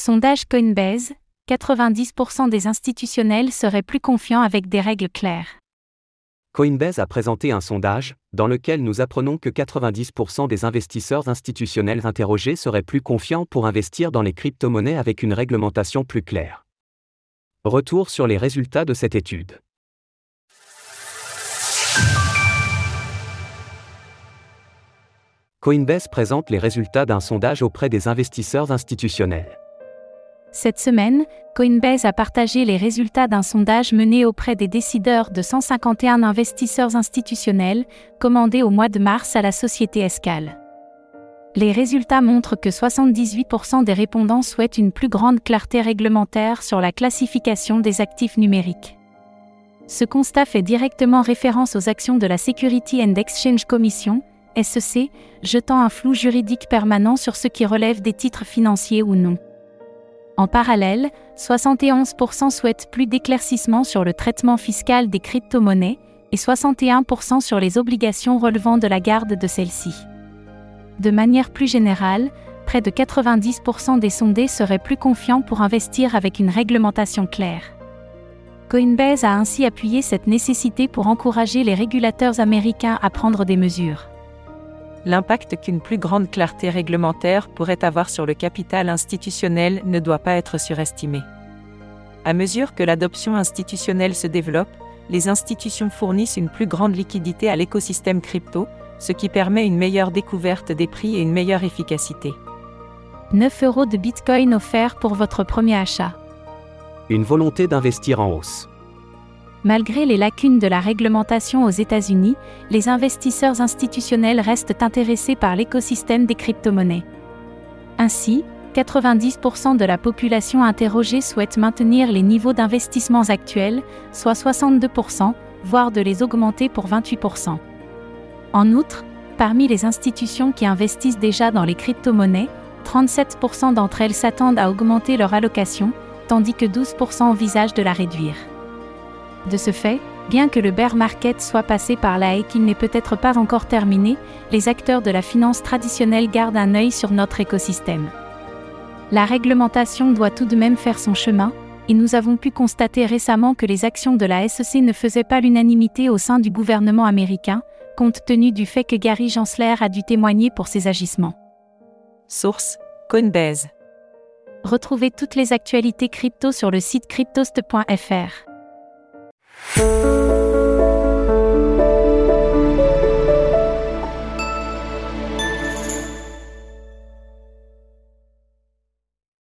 Sondage Coinbase, 90% des institutionnels seraient plus confiants avec des règles claires. Coinbase a présenté un sondage, dans lequel nous apprenons que 90% des investisseurs institutionnels interrogés seraient plus confiants pour investir dans les crypto-monnaies avec une réglementation plus claire. Retour sur les résultats de cette étude. Coinbase présente les résultats d'un sondage auprès des investisseurs institutionnels. Cette semaine, Coinbase a partagé les résultats d'un sondage mené auprès des décideurs de 151 investisseurs institutionnels, commandé au mois de mars à la société Escal. Les résultats montrent que 78% des répondants souhaitent une plus grande clarté réglementaire sur la classification des actifs numériques. Ce constat fait directement référence aux actions de la Securities and Exchange Commission, SEC, jetant un flou juridique permanent sur ce qui relève des titres financiers ou non. En parallèle, 71% souhaitent plus d'éclaircissements sur le traitement fiscal des crypto-monnaies et 61% sur les obligations relevant de la garde de celles-ci. De manière plus générale, près de 90% des sondés seraient plus confiants pour investir avec une réglementation claire. Coinbase a ainsi appuyé cette nécessité pour encourager les régulateurs américains à prendre des mesures. L'impact qu'une plus grande clarté réglementaire pourrait avoir sur le capital institutionnel ne doit pas être surestimé. À mesure que l'adoption institutionnelle se développe, les institutions fournissent une plus grande liquidité à l'écosystème crypto, ce qui permet une meilleure découverte des prix et une meilleure efficacité. 9 € de Bitcoin offerts pour votre premier achat. Une volonté d'investir en hausse. Malgré les lacunes de la réglementation aux États-Unis, les investisseurs institutionnels restent intéressés par l'écosystème des crypto-monnaies. Ainsi, 90% de la population interrogée souhaite maintenir les niveaux d'investissements actuels, soit 62%, voire de les augmenter pour 28%. En outre, parmi les institutions qui investissent déjà dans les crypto-monnaies, 37% d'entre elles s'attendent à augmenter leur allocation, tandis que 12% envisagent de la réduire. De ce fait, bien que le bear market soit passé par là et qu'il n'est peut-être pas encore terminé, les acteurs de la finance traditionnelle gardent un œil sur notre écosystème. La réglementation doit tout de même faire son chemin, et nous avons pu constater récemment que les actions de la SEC ne faisaient pas l'unanimité au sein du gouvernement américain, compte tenu du fait que Gary Gensler a dû témoigner pour ses agissements. Source, Coinbase. Retrouvez toutes les actualités crypto sur le site cryptoast.fr.